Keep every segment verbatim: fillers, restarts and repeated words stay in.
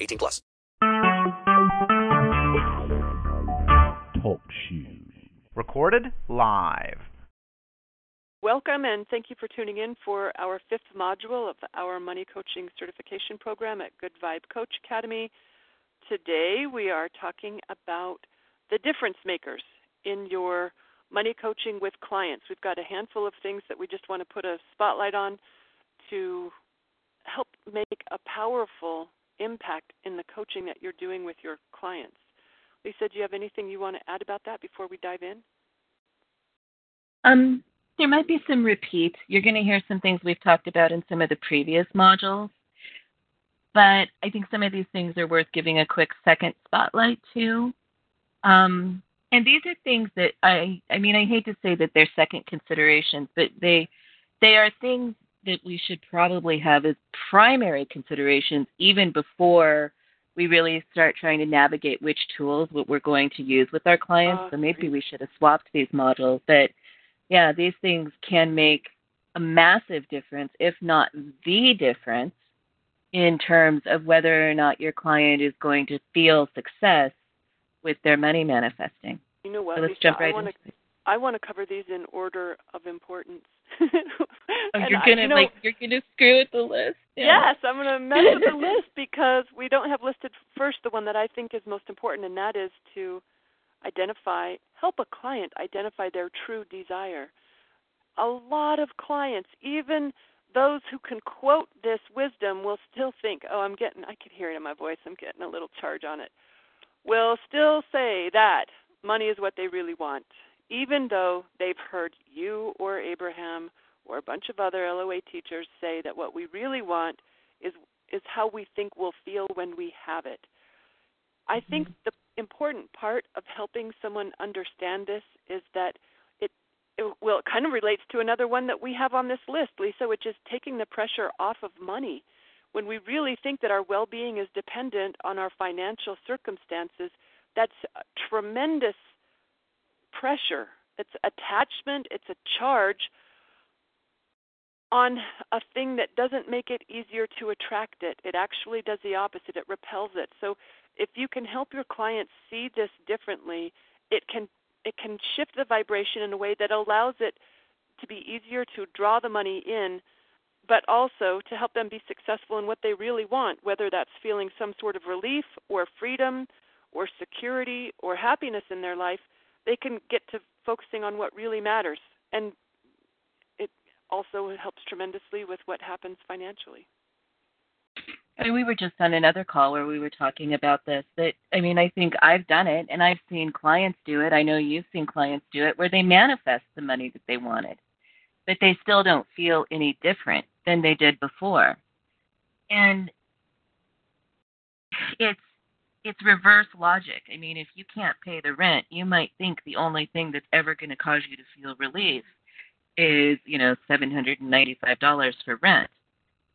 eighteen plus. Talk shoes. Recorded live. Welcome and thank you for tuning in for our fifth module of our Money Coaching Certification Program at Good Vibe Coach Academy. Today we are talking about the difference makers in your money coaching with clients. We've got a handful of things that we just want to put a spotlight on to help make a powerful impact in the coaching that you're doing with your clients. Lisa, do you have anything you want to add about that before we dive in? Um, there might be some repeats. You're going to hear some things we've talked about in some of the previous modules, but I think some of these things are worth giving a quick second spotlight to. Um, and these are things that I, I mean, I hate to say that they're second considerations, but they, they are things that we should probably have as primary considerations even before we really start trying to navigate which tools what we're going to use with our clients. So maybe we should have swapped these models. But, yeah, these things can make a massive difference, if not the difference, in terms of whether or not your client is going to feel success with their money manifesting. You know what, so let's Lisa, jump right I wanna, into it. I want to cover these in order of importance. Oh, you're gonna I, you know, like you're gonna screw with the list. Yeah. Yes, I'm gonna mess with the list because we don't have listed first the one that I think is most important, and that is to identify, help a client identify their true desire. A lot of clients, even those who can quote this wisdom, will still think, "Oh, I'm getting. I can hear it in my voice. I'm getting a little charge on it." Will still say that money is what they really want, even though they've heard you or Abraham or a bunch of other L O A teachers say that what we really want is is how we think we'll feel when we have it. I think the important part of helping someone understand this is that it, it well, it kind of relates to another one that we have on this list, Lisa, which is taking the pressure off of money. When we really think that our well-being is dependent on our financial circumstances, that's tremendous pressure. It's attachment, it's a charge on a thing that doesn't make it easier to attract it. It actually does the opposite. It repels it. So if you can help your clients see this differently, it can it can shift the vibration in a way that allows it to be easier to draw the money in, but also to help them be successful in what they really want, whether that's feeling some sort of relief or freedom or security or happiness in their life. They can get to focusing on what really matters, and it also helps tremendously with what happens financially. I mean, we were just on another call where we were talking about this, that, I mean, I think I've done it, and I've seen clients do it. I know you've seen clients do it, where they manifest the money that they wanted, but they still don't feel any different than they did before. And it's it's reverse logic. I mean, if you can't pay the rent, you might think the only thing that's ever going to cause you to feel relief is, you know, seven hundred ninety-five dollars for rent.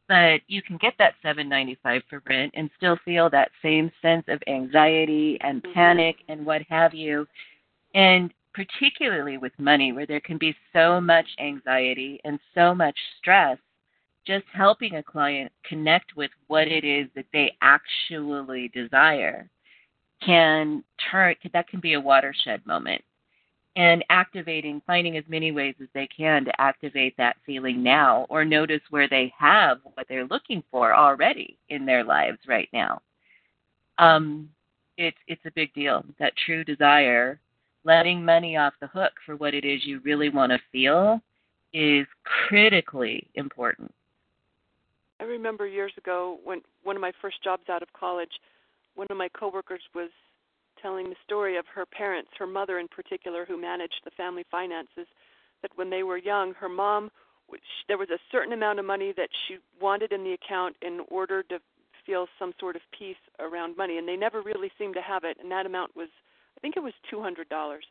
But you can get that seven hundred ninety-five dollars for rent and still feel that same sense of anxiety and panic mm-hmm. and what have you. And particularly with money, where there can be so much anxiety and so much stress, just helping a client connect with what it is that they actually desire can turn, that can be a watershed moment. And activating, finding as many ways as they can to activate that feeling now, or notice where they have what they're looking for already in their lives right now. Um, it's it's a big deal, that true desire. Letting money off the hook for what it is you really want to feel is critically important. I remember years ago when one of my first jobs out of college, one of my coworkers was telling the story of her parents, her mother in particular, who managed the family finances, that when they were young, her mom, there was a certain amount of money that she wanted in the account in order to feel some sort of peace around money, and they never really seemed to have it. And that amount was, I think it was two hundred dollars.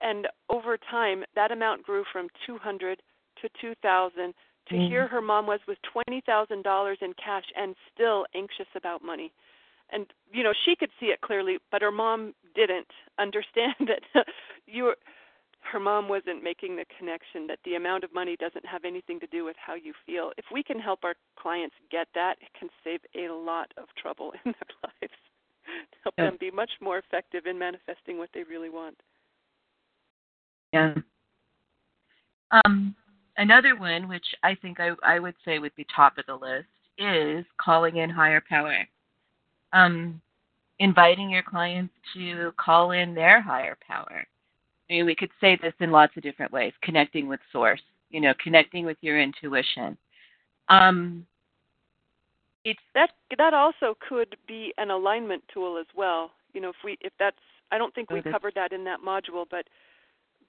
And over time, that amount grew from two hundred dollars to two thousand dollars. To mm-hmm. Here her mom was with twenty thousand dollars in cash and still anxious about money. And, you know, she could see it clearly, but her mom didn't understand that you were, her mom wasn't making the connection that the amount of money doesn't have anything to do with how you feel. If we can help our clients get that, it can save a lot of trouble in their lives, help yeah. them be much more effective in manifesting what they really want. Yeah. Um, another one, which I think I, I would say would be top of the list, is calling in higher power. Um, inviting your clients to call in their higher power. I mean, we could say this in lots of different ways, connecting with source, you know, connecting with your intuition. Um, it's that that also could be an alignment tool as well. You know, if we if that's I don't think we covered that in that module, but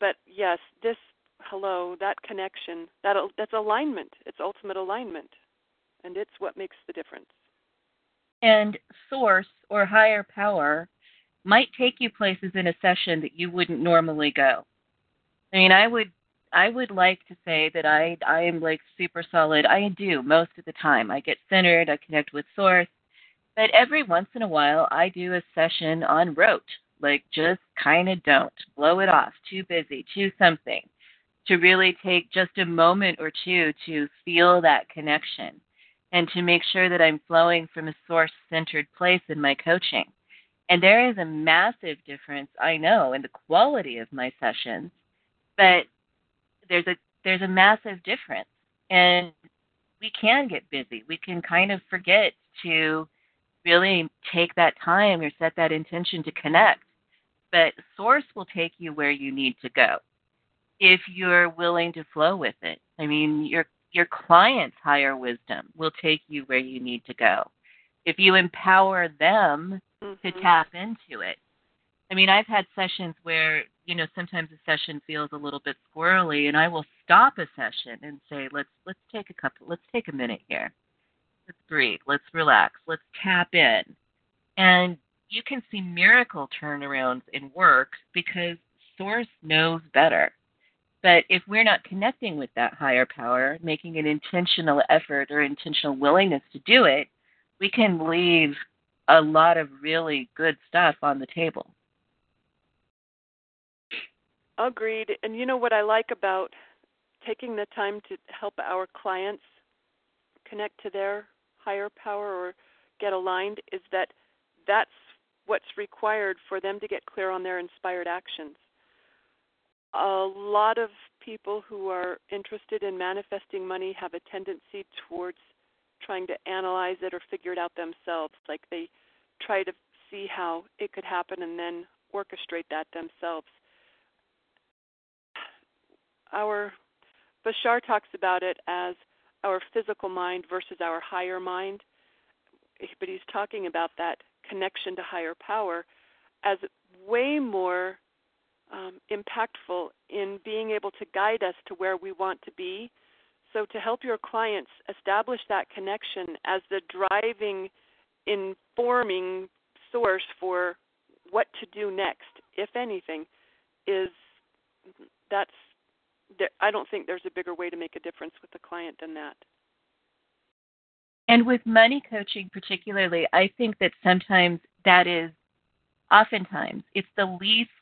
but yes, this hello, that connection, that that's alignment. It's ultimate alignment, and it's what makes the difference. And source or higher power might take you places in a session that you wouldn't normally go. I mean, I would I would like to say that I, I am like super solid. I do most of the time. I get centered. I connect with source. But every once in a while, I do a session on rote, like just kind of don't. Blow it off. Too busy. Too something. To really take just a moment or two to feel that connection and to make sure that I'm flowing from a source-centered place in my coaching. And there is a massive difference, I know, in the quality of my sessions, but there's a there's a massive difference. And we can get busy. We can kind of forget to really take that time or set that intention to connect. But source will take you where you need to go if you're willing to flow with it. I mean, you're your client's higher wisdom will take you where you need to go if you empower them mm-hmm. to tap into it. I mean, I've had sessions where, you know, sometimes a session feels a little bit squirrely, and I will stop a session and say, let's let's take a couple, let's take a minute here. Let's breathe. Let's relax. Let's tap in. And you can see miracle turnarounds in work because source knows better. But if we're not connecting with that higher power, making an intentional effort or intentional willingness to do it, we can leave a lot of really good stuff on the table. Agreed. And you know what I like about taking the time to help our clients connect to their higher power or get aligned is that that's what's required for them to get clear on their inspired actions. A lot of people who are interested in manifesting money have a tendency towards trying to analyze it or figure it out themselves. Like they try to see how it could happen and then orchestrate that themselves. Our Bashar talks about it as our physical mind versus our higher mind, but he's talking about that connection to higher power as way more Um, impactful in being able to guide us to where we want to be. So to help your clients establish that connection as the driving, informing source for what to do next, if anything, is that's, I don't think there's a bigger way to make a difference with the client than that. And with money coaching particularly, I think that sometimes that is, oftentimes, it's the least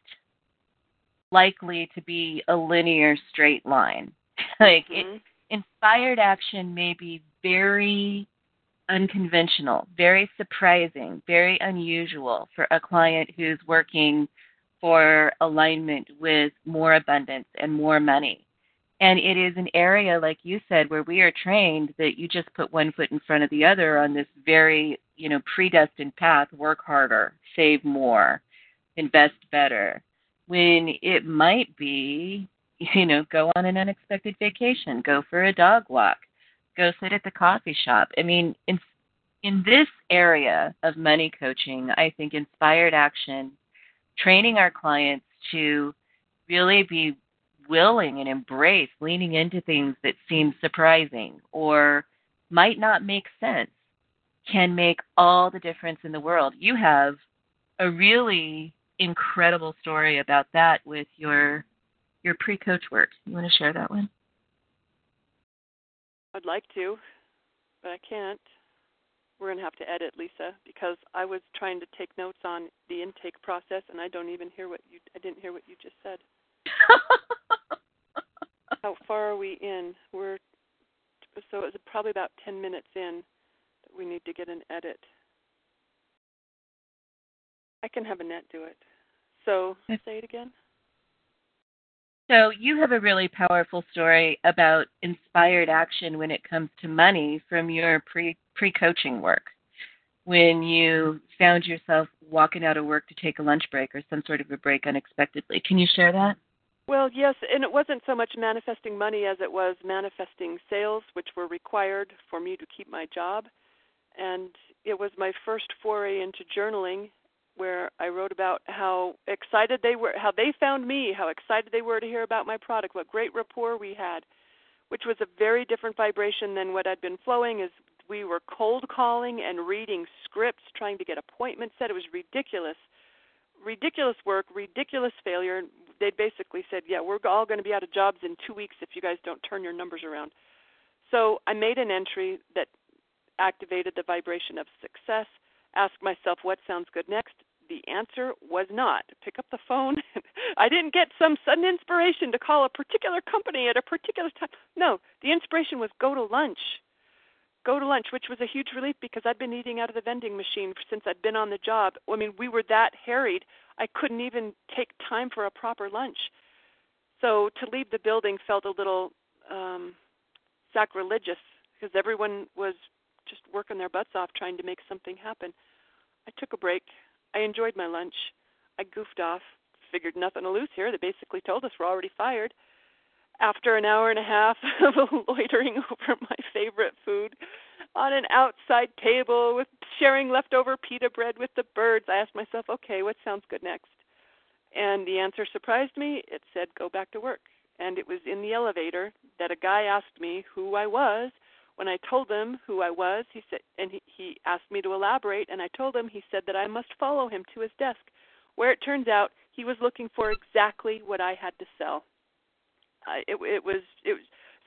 likely to be a linear straight line. Like mm-hmm. it, inspired action may be very unconventional, very surprising, very unusual for a client who's working for alignment with more abundance and more money. And it is an area, like you said, where we are trained that you just put one foot in front of the other on this very, you know, predestined path, work harder, save more, invest better. When it might be, you know, go on an unexpected vacation, go for a dog walk, go sit at the coffee shop. I mean, in, in this area of money coaching, I think inspired action, training our clients to really be willing and embrace leaning into things that seem surprising or might not make sense, can make all the difference in the world. You have a really incredible story about that with your your pre-coach work. You want to share that one? I'd like to, but I can't. We're going to have to edit, Lisa, because I was trying to take notes on the intake process, and I don't even hear what you, I didn't hear what you just said. How far are we in? We're, so it was probably about ten minutes in that we need to get an edit. I can have Annette do it. So say it again. So you have a really powerful story about inspired action when it comes to money from your pre, pre-coaching work, when you found yourself walking out of work to take a lunch break or some sort of a break unexpectedly. Can you share that? Well, yes, and it wasn't so much manifesting money as it was manifesting sales, which were required for me to keep my job. And it was my first foray into journaling, where I wrote about how excited they were, how they found me, how excited they were to hear about my product, what great rapport we had, which was a very different vibration than what I'd been flowing. As we were cold calling and reading scripts, trying to get appointments set. It was ridiculous, ridiculous work, ridiculous failure. They basically said, yeah, we're all going to be out of jobs in two weeks if you guys don't turn your numbers around. So I made an entry that activated the vibration of success. Asked myself, what sounds good next? The answer was not. Pick up the phone. I didn't get some sudden inspiration to call a particular company at a particular time. No, the inspiration was go to lunch. Go to lunch, which was a huge relief because I'd been eating out of the vending machine since I'd been on the job. I mean, we were that harried. I couldn't even take time for a proper lunch. So to leave the building felt a little um, sacrilegious because everyone was just working their butts off trying to make something happen. I took a break. I enjoyed my lunch. I goofed off, figured nothing to lose here. They basically told us we're already fired. After an hour and a half of loitering over my favorite food on an outside table with sharing leftover pita bread with the birds, I asked myself, okay, what sounds good next? And the answer surprised me. It said, go back to work. And it was in the elevator that a guy asked me who I was. When I told him who I was, he said, and he, he asked me to elaborate, and I told him, he said that I must follow him to his desk, where it turns out he was looking for exactly what I had to sell. Uh, it, it was it was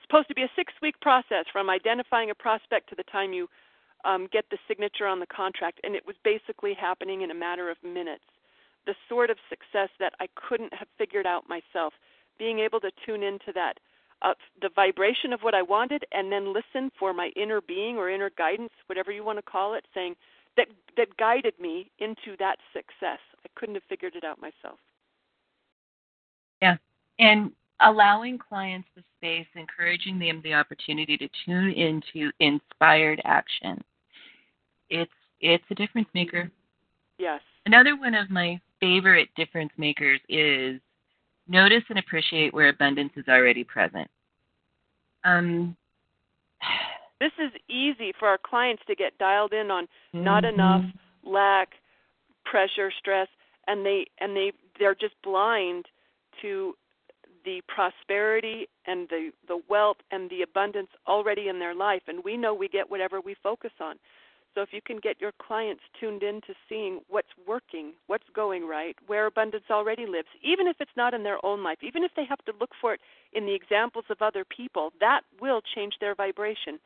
supposed to be a six-week process from identifying a prospect to the time you um, get the signature on the contract, and it was basically happening in a matter of minutes. The sort of success that I couldn't have figured out myself, being able to tune into that, Uh, the vibration of what I wanted, and then listen for my inner being or inner guidance, whatever you want to call it, saying that that guided me into that success. I couldn't have figured it out myself. Yeah, and allowing clients the space, encouraging them the opportunity to tune into inspired action. It's it's a difference maker. Yes. Another one of my favorite difference makers is notice and appreciate where abundance is already present. Um, this is easy for our clients to get dialed in on mm-hmm. not enough, lack, pressure, stress, and they and they they're just blind to the prosperity and the, the wealth and the abundance already in their life. And we know we get whatever we focus on. So if you can get your clients tuned in to seeing what's working, what's going right, where abundance already lives, even if it's not in their own life, even if they have to look for it in the examples of other people, that will change their vibration.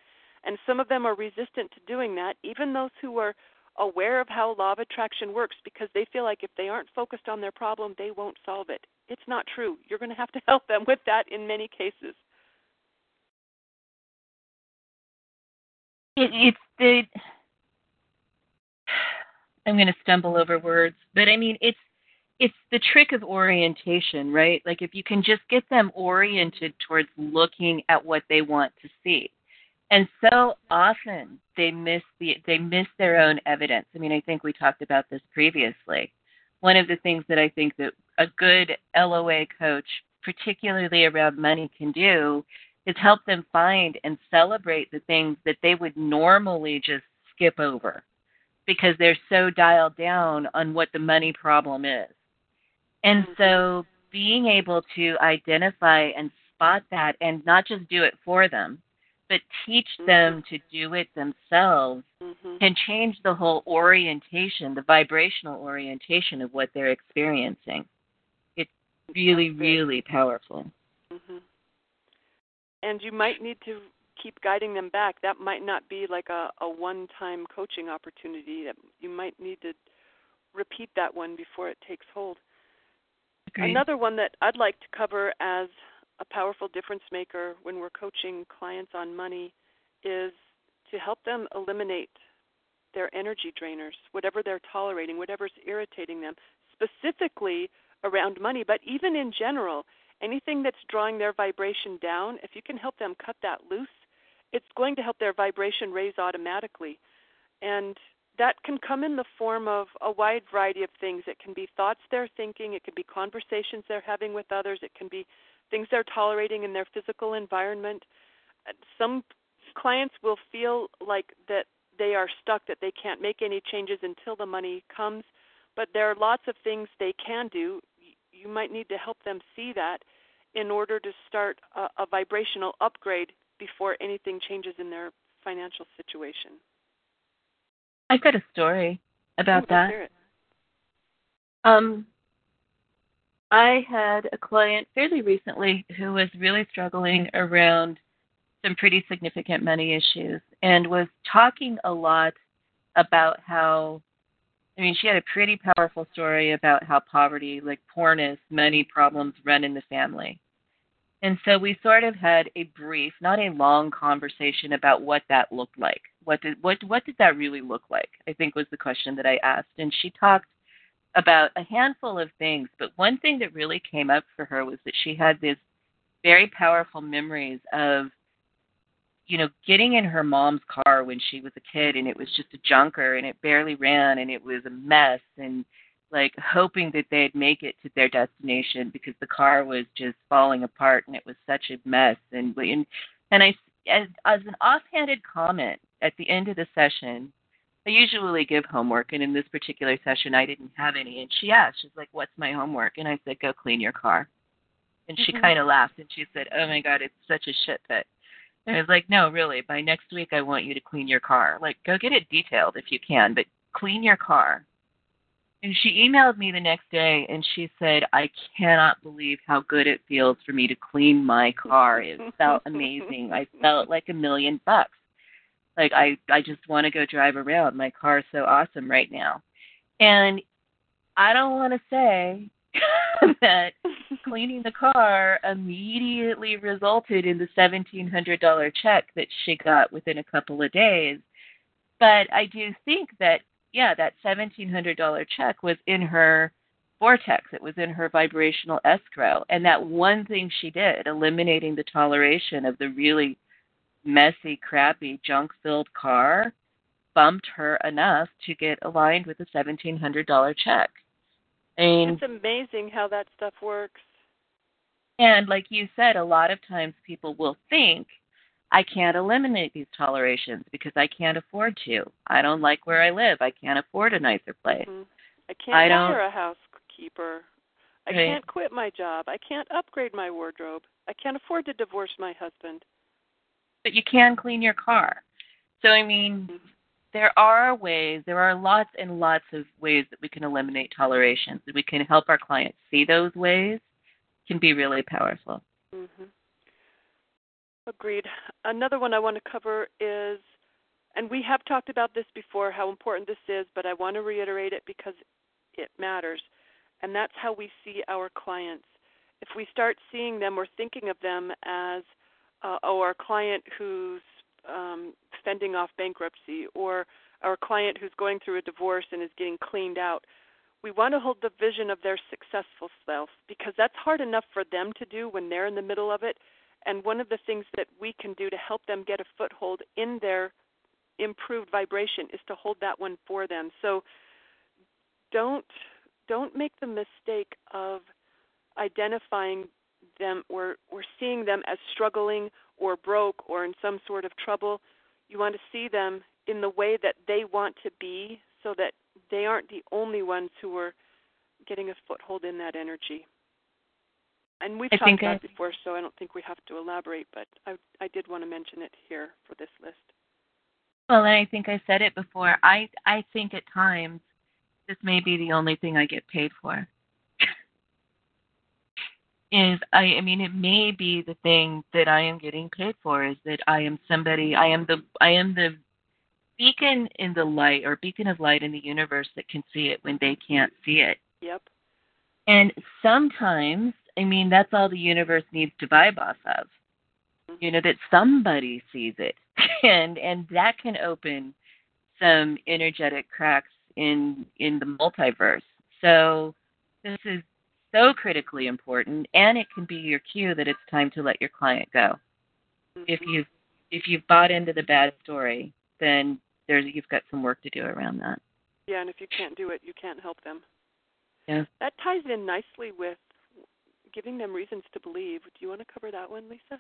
And some of them are resistant to doing that, even those who are aware of how law of attraction works, because they feel like if they aren't focused on their problem, they won't solve it. It's not true. You're going to have to help them with that in many cases. It, it's the... I'm going to stumble over words, but I mean, it's, it's the trick of orientation, right? Like if you can just get them oriented towards looking at what they want to see. And so often they miss the, they miss their own evidence. I mean, I think we talked about this previously. One of the things that I think that a good L O A coach, particularly around money, can do is help them find and celebrate the things that they would normally just skip over, because they're so dialed down on what the money problem is. And so being able to identify and spot that and not just do it for them, but teach mm-hmm. them to do it themselves mm-hmm. can change the whole orientation, the vibrational orientation of what they're experiencing. It's really, really powerful. Mm-hmm. And you might need to keep guiding them back. That might not be like a, a one-time coaching opportunity. That you might need to repeat that one before it takes hold. Okay. Another one that I'd like to cover as a powerful difference maker when we're coaching clients on money is to help them eliminate their energy drainers, whatever they're tolerating, whatever's irritating them, specifically around money, but even in general, anything that's drawing their vibration down, if you can help them cut that loose, it's going to help their vibration raise automatically. And that can come in the form of a wide variety of things. It can be thoughts they're thinking. It can be conversations they're having with others. It can be things they're tolerating in their physical environment. Some clients will feel like that they are stuck, that they can't make any changes until the money comes. But there are lots of things they can do. You might need to help them see that in order to start a, a vibrational upgrade before anything changes in their financial situation. I've got a story about oh, that. Hear it. Um, I had a client fairly recently who was really struggling around some pretty significant money issues and was talking a lot about how, I mean, she had a pretty powerful story about how poverty, like poorness, money problems run in the family. And so we sort of had a brief, not a long conversation about what that looked like. What did what what did that really look like? I think was the question that I asked. And she talked about a handful of things, but one thing that really came up for her was that she had these very powerful memories of, you know, getting in her mom's car when she was a kid, and it was just a junker, and it barely ran, and it was a mess, and like hoping that they'd make it to their destination because the car was just falling apart, and it was such a mess. And and, and I, as, as an offhanded comment at the end of the session, I usually give homework, and in this particular session, I didn't have any. And she asked, she's like, "What's my homework?" And I said, "Go clean your car." And she mm-hmm. kind of laughed, and she said, "Oh my God, it's such a shit pit." And I was like, "No, really, by next week, I want you to clean your car. Like, go get it detailed if you can, but clean your car." And she emailed me the next day, and she said, "I cannot believe how good it feels for me to clean my car. It felt amazing. I felt like a million bucks. Like, I, I just want to go drive around. My car is so awesome right now." And I don't want to say that cleaning the car immediately resulted in the seventeen hundred dollars check that she got within a couple of days. But I do think that, yeah, that seventeen hundred dollars check was in her vortex. It was in her vibrational escrow. And that one thing she did, eliminating the toleration of the really messy, crappy, junk-filled car, bumped her enough to get aligned with a seventeen hundred dollars check. And it's amazing how that stuff works. And like you said, a lot of times people will think, I can't eliminate these tolerations because I can't afford to. I don't like where I live. I can't afford a nicer place. Mm-hmm. I can't I hire a housekeeper. I right. can't quit my job. I can't upgrade my wardrobe. I can't afford to divorce my husband. But you can clean your car. So, I mean, there are ways, there are lots and lots of ways that we can eliminate tolerations, that we can help our clients see those ways can be really powerful. Mm-hmm. Agreed. Another one I want to cover is, and we have talked about this before, how important this is, but I want to reiterate it because it matters. And that's how we see our clients. If we start seeing them or thinking of them as, uh, oh, our client who's um, fending off bankruptcy, or our client who's going through a divorce and is getting cleaned out, we want to hold the vision of their successful self because that's hard enough for them to do when they're in the middle of it. And one of the things that we can do to help them get a foothold in their improved vibration is to hold that one for them. So don't don't make the mistake of identifying them or, or seeing them as struggling or broke or in some sort of trouble. You want to see them in the way that they want to be so that they aren't the only ones who are getting a foothold in that energy. And we've I talked about it before, so I don't think we have to elaborate, but I, I did want to mention it here for this list. Well, and I think I said it before. I, I think at times this may be the only thing I get paid for. Is I, I mean, it may be the thing that I am getting paid for is that I am somebody, I am the, I am the beacon in the light or beacon of light in the universe that can see it when they can't see it. Yep. And sometimes, I mean, that's all the universe needs to vibe off of, you know, that somebody sees it. And and that can open some energetic cracks in in the multiverse. So this is so critically important, and it can be your cue that it's time to let your client go. Mm-hmm. If you've, if you've bought into the bad story, then there's, you've got some work to do around that. Yeah, and if you can't do it, you can't help them. Yeah. That ties in nicely with giving them reasons to believe. Do you want to cover that one, Lisa?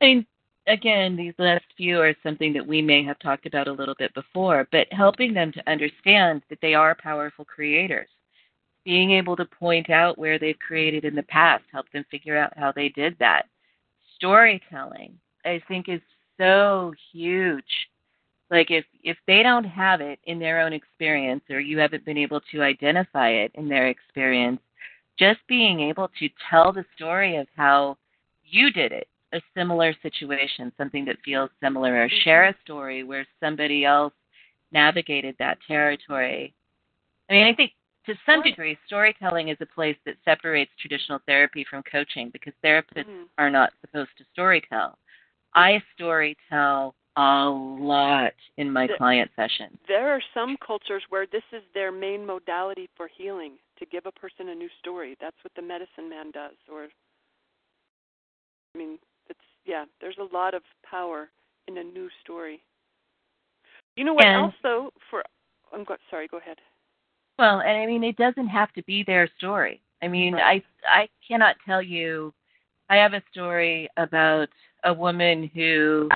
I mean, again, these last few are something that we may have talked about a little bit before, but helping them to understand that they are powerful creators. Being able to point out where they've created in the past, help them figure out how they did that. Storytelling, I think, is so huge. Like if, if they don't have it in their own experience, or you haven't been able to identify it in their experience, just being able to tell the story of how you did it, a similar situation, something that feels similar, or share a story where somebody else navigated that territory. I mean, I think to some degree, storytelling is a place that separates traditional therapy from coaching, because therapists mm-hmm. are not supposed to storytell. I storytell a lot in my the, client sessions. There are some cultures where this is their main modality for healing, to give a person a new story. That's what the medicine man does. Or, I mean, it's yeah, there's a lot of power in a new story. You know what and, else, though, for, I'm go, sorry, go ahead. Well, and I mean, it doesn't have to be their story. I mean, I I cannot tell you. I have a story about a woman who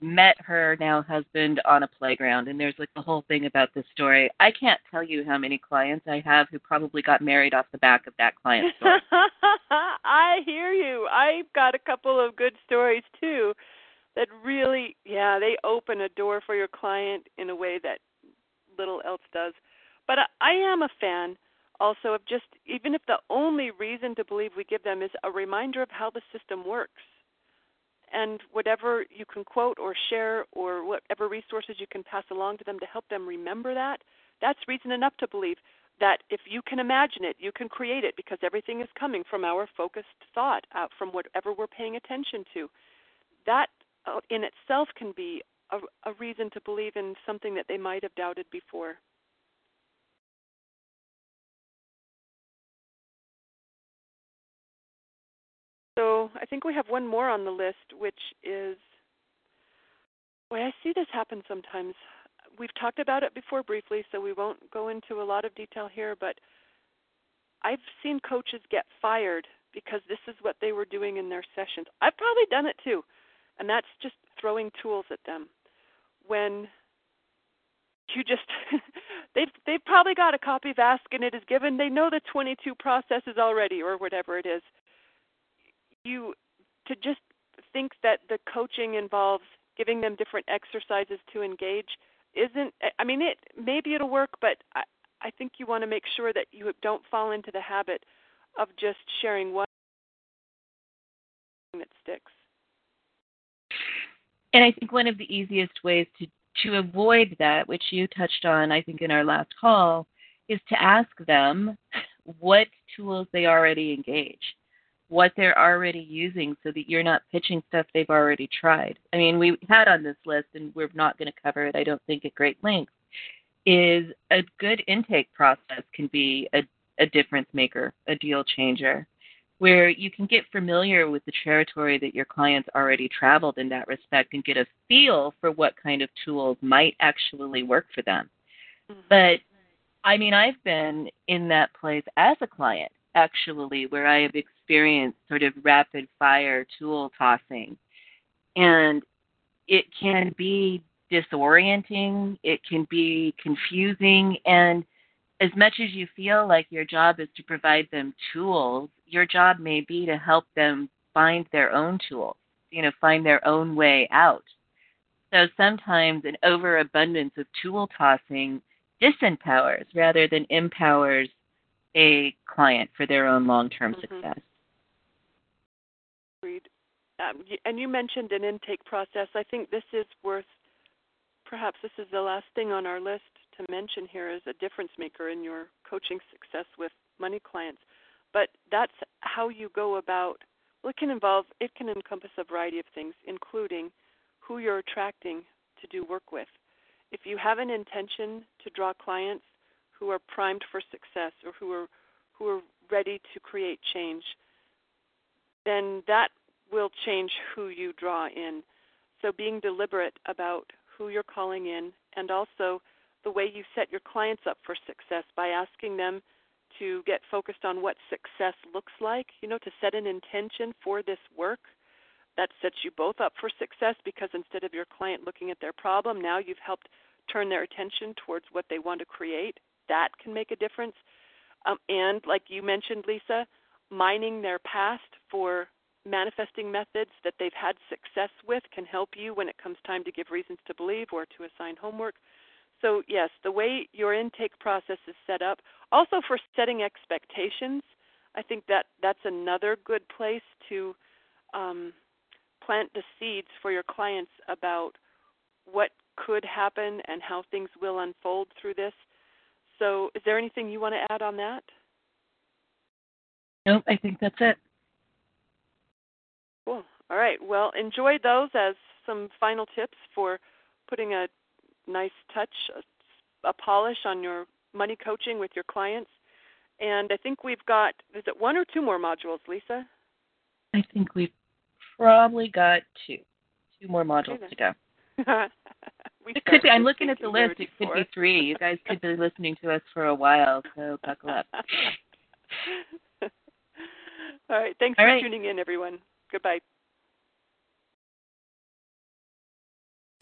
met her now husband on a playground, and there's like the whole thing about this story. I can't tell you how many clients I have who probably got married off the back of that client's story. I hear you. I've got a couple of good stories, too, that really, yeah, they open a door for your client in a way that little else does. But I am a fan also of just, even if the only reason to believe we give them is a reminder of how the system works. And whatever you can quote or share or whatever resources you can pass along to them to help them remember that, that's reason enough to believe that if you can imagine it, you can create it, because everything is coming from our focused thought, out from whatever we're paying attention to. That in itself can be a, a reason to believe in something that they might have doubted before. So I think we have one more on the list, which is, boy, I see this happen sometimes. We've talked about it before briefly, so we won't go into a lot of detail here, but I've seen coaches get fired because this is what they were doing in their sessions. I've probably done it too, and that's just throwing tools at them. When you just, they've, they've probably got a copy of Ask and It Is Given. They know the twenty-two processes already, or whatever it is. You to just think that the coaching involves giving them different exercises to engage isn't, I mean, it maybe it'll work, but I, I think you want to make sure that you don't fall into the habit of just sharing one thing that sticks. And I think one of the easiest ways to, to avoid that, which you touched on, I think, in our last call, is to ask them what tools they already engage, what they're already using, so that you're not pitching stuff they've already tried. I mean, we had on this list, and we're not going to cover it, I don't think, at great length, is a good intake process can be a, a difference maker, a deal changer, where you can get familiar with the territory that your client's already traveled in that respect and get a feel for what kind of tools might actually work for them. Mm-hmm. But, I mean, I've been in that place as a client, actually, where I have experienced sort of rapid fire tool tossing. And it can be disorienting, it can be confusing, and As much as you feel like your job is to provide them tools, your job may be to help them find their own tools, you know, find their own way out. So sometimes an overabundance of tool tossing disempowers rather than empowers a client for their own long-term mm-hmm. success. Agreed. Um, and you mentioned an intake process. I think this is worth, perhaps this is the last thing on our list to mention here as a difference maker in your coaching success with money clients. But that's how you go about, well, it can involve, it can encompass a variety of things, including who you're attracting to do work with. If you have an intention to draw clients who are primed for success or who are who are ready to create change, then that will change who you draw in. So being deliberate about who you're calling in, and also the way you set your clients up for success by asking them to get focused on what success looks like, you know, to set an intention for this work. That sets you both up for success, because instead of your client looking at their problem, now you've helped turn their attention towards what they want to create. That can make a difference. Um, and like you mentioned, Lisa, mining their past for manifesting methods that they've had success with can help you when it comes time to give reasons to believe or to assign homework. So yes, the way your intake process is set up, also for setting expectations, I think that that's another good place to um, plant the seeds for your clients about what could happen and how things will unfold through this. So is there anything you want to add on that? Nope, I think that's it. Cool. All right. Well, enjoy those as some final tips for putting a nice touch, a, a polish on your money coaching with your clients. And I think we've got, is it one or two more modules, Lisa? I think we've probably got two. Two more modules okay, to go. It could be. I'm looking at the list. It could be three. You guys could be listening to us for a while, so buckle up. All right. Thanks All for right. tuning in, everyone. Goodbye.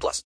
plus.